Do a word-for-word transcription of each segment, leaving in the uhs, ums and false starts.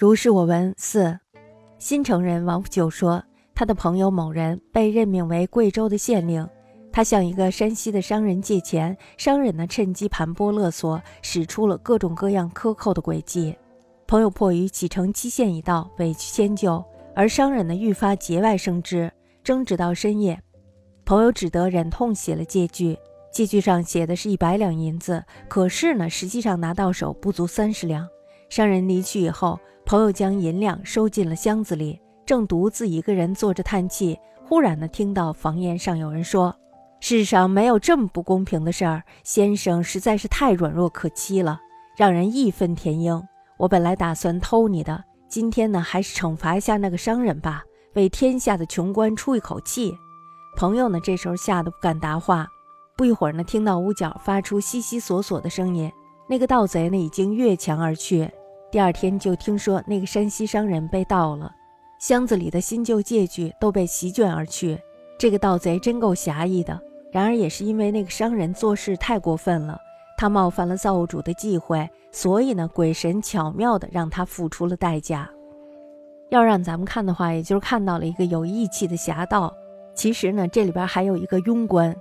如是我闻四，新城人王府九说，他的朋友某人被任命为贵州的县令，他向一个山西的商人借钱，商人呢趁机盘剥勒索，使出了各种各样克扣的诡计。朋友迫于启程期限已到，委屈迁就，而商人呢愈发节外生枝，争执到深夜。朋友只得忍痛写了借据，借据上写的是一百两银子，可是呢实际上拿到手不足三十两。商人离去以后，朋友将银两收进了箱子里，正独自一个人坐着叹气，忽然呢听到房檐上有人说，世上没有这么不公平的事儿，先生实在是太软弱可欺了，让人义愤填膺。我本来打算偷你的，今天呢还是惩罚一下那个商人吧，为天下的穷官出一口气。朋友呢这时候吓得不敢答话，不一会儿呢听到屋角发出悉悉索索的声音，那个盗贼呢已经越墙而去。第二天就听说那个山西商人被盗了，箱子里的新旧借据都被席卷而去。这个盗贼真够侠义的，然而也是因为那个商人做事太过分了，他冒犯了造物主的忌讳，所以呢，鬼神巧妙地让他付出了代价。要让咱们看的话，也就是看到了一个有义气的侠盗。其实呢，这里边还有一个庸官。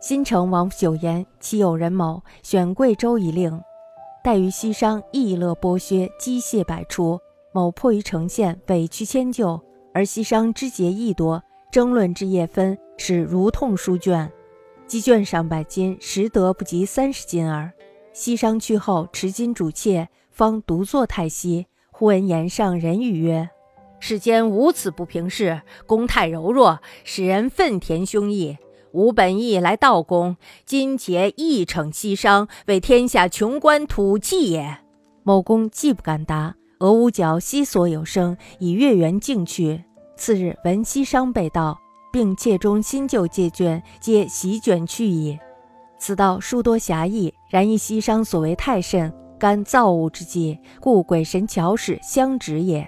新城王府九言，其有人某选贵州一令，待于西商亦乐剥削，机械百出。某迫于城县，委屈迁就，而西商之节亦多，争论至夜分，使如痛书卷。鸡圈上百斤，实得不及三十斤耳。西商去后，持金主妾，方独坐太息。忽闻言上人语曰：“世间无此不平事，公太柔弱，使人愤填胸臆。吾本意来道公，今且一逞西商，为天下穷官吐气也。”某公既不敢答，俄屋角悉所有声，以月圆径去。次日闻西商被盗，并且中新旧借卷皆席卷去矣。此道殊多侠义，然一西商所为太甚，甘造物之计，故鬼神巧使相止也。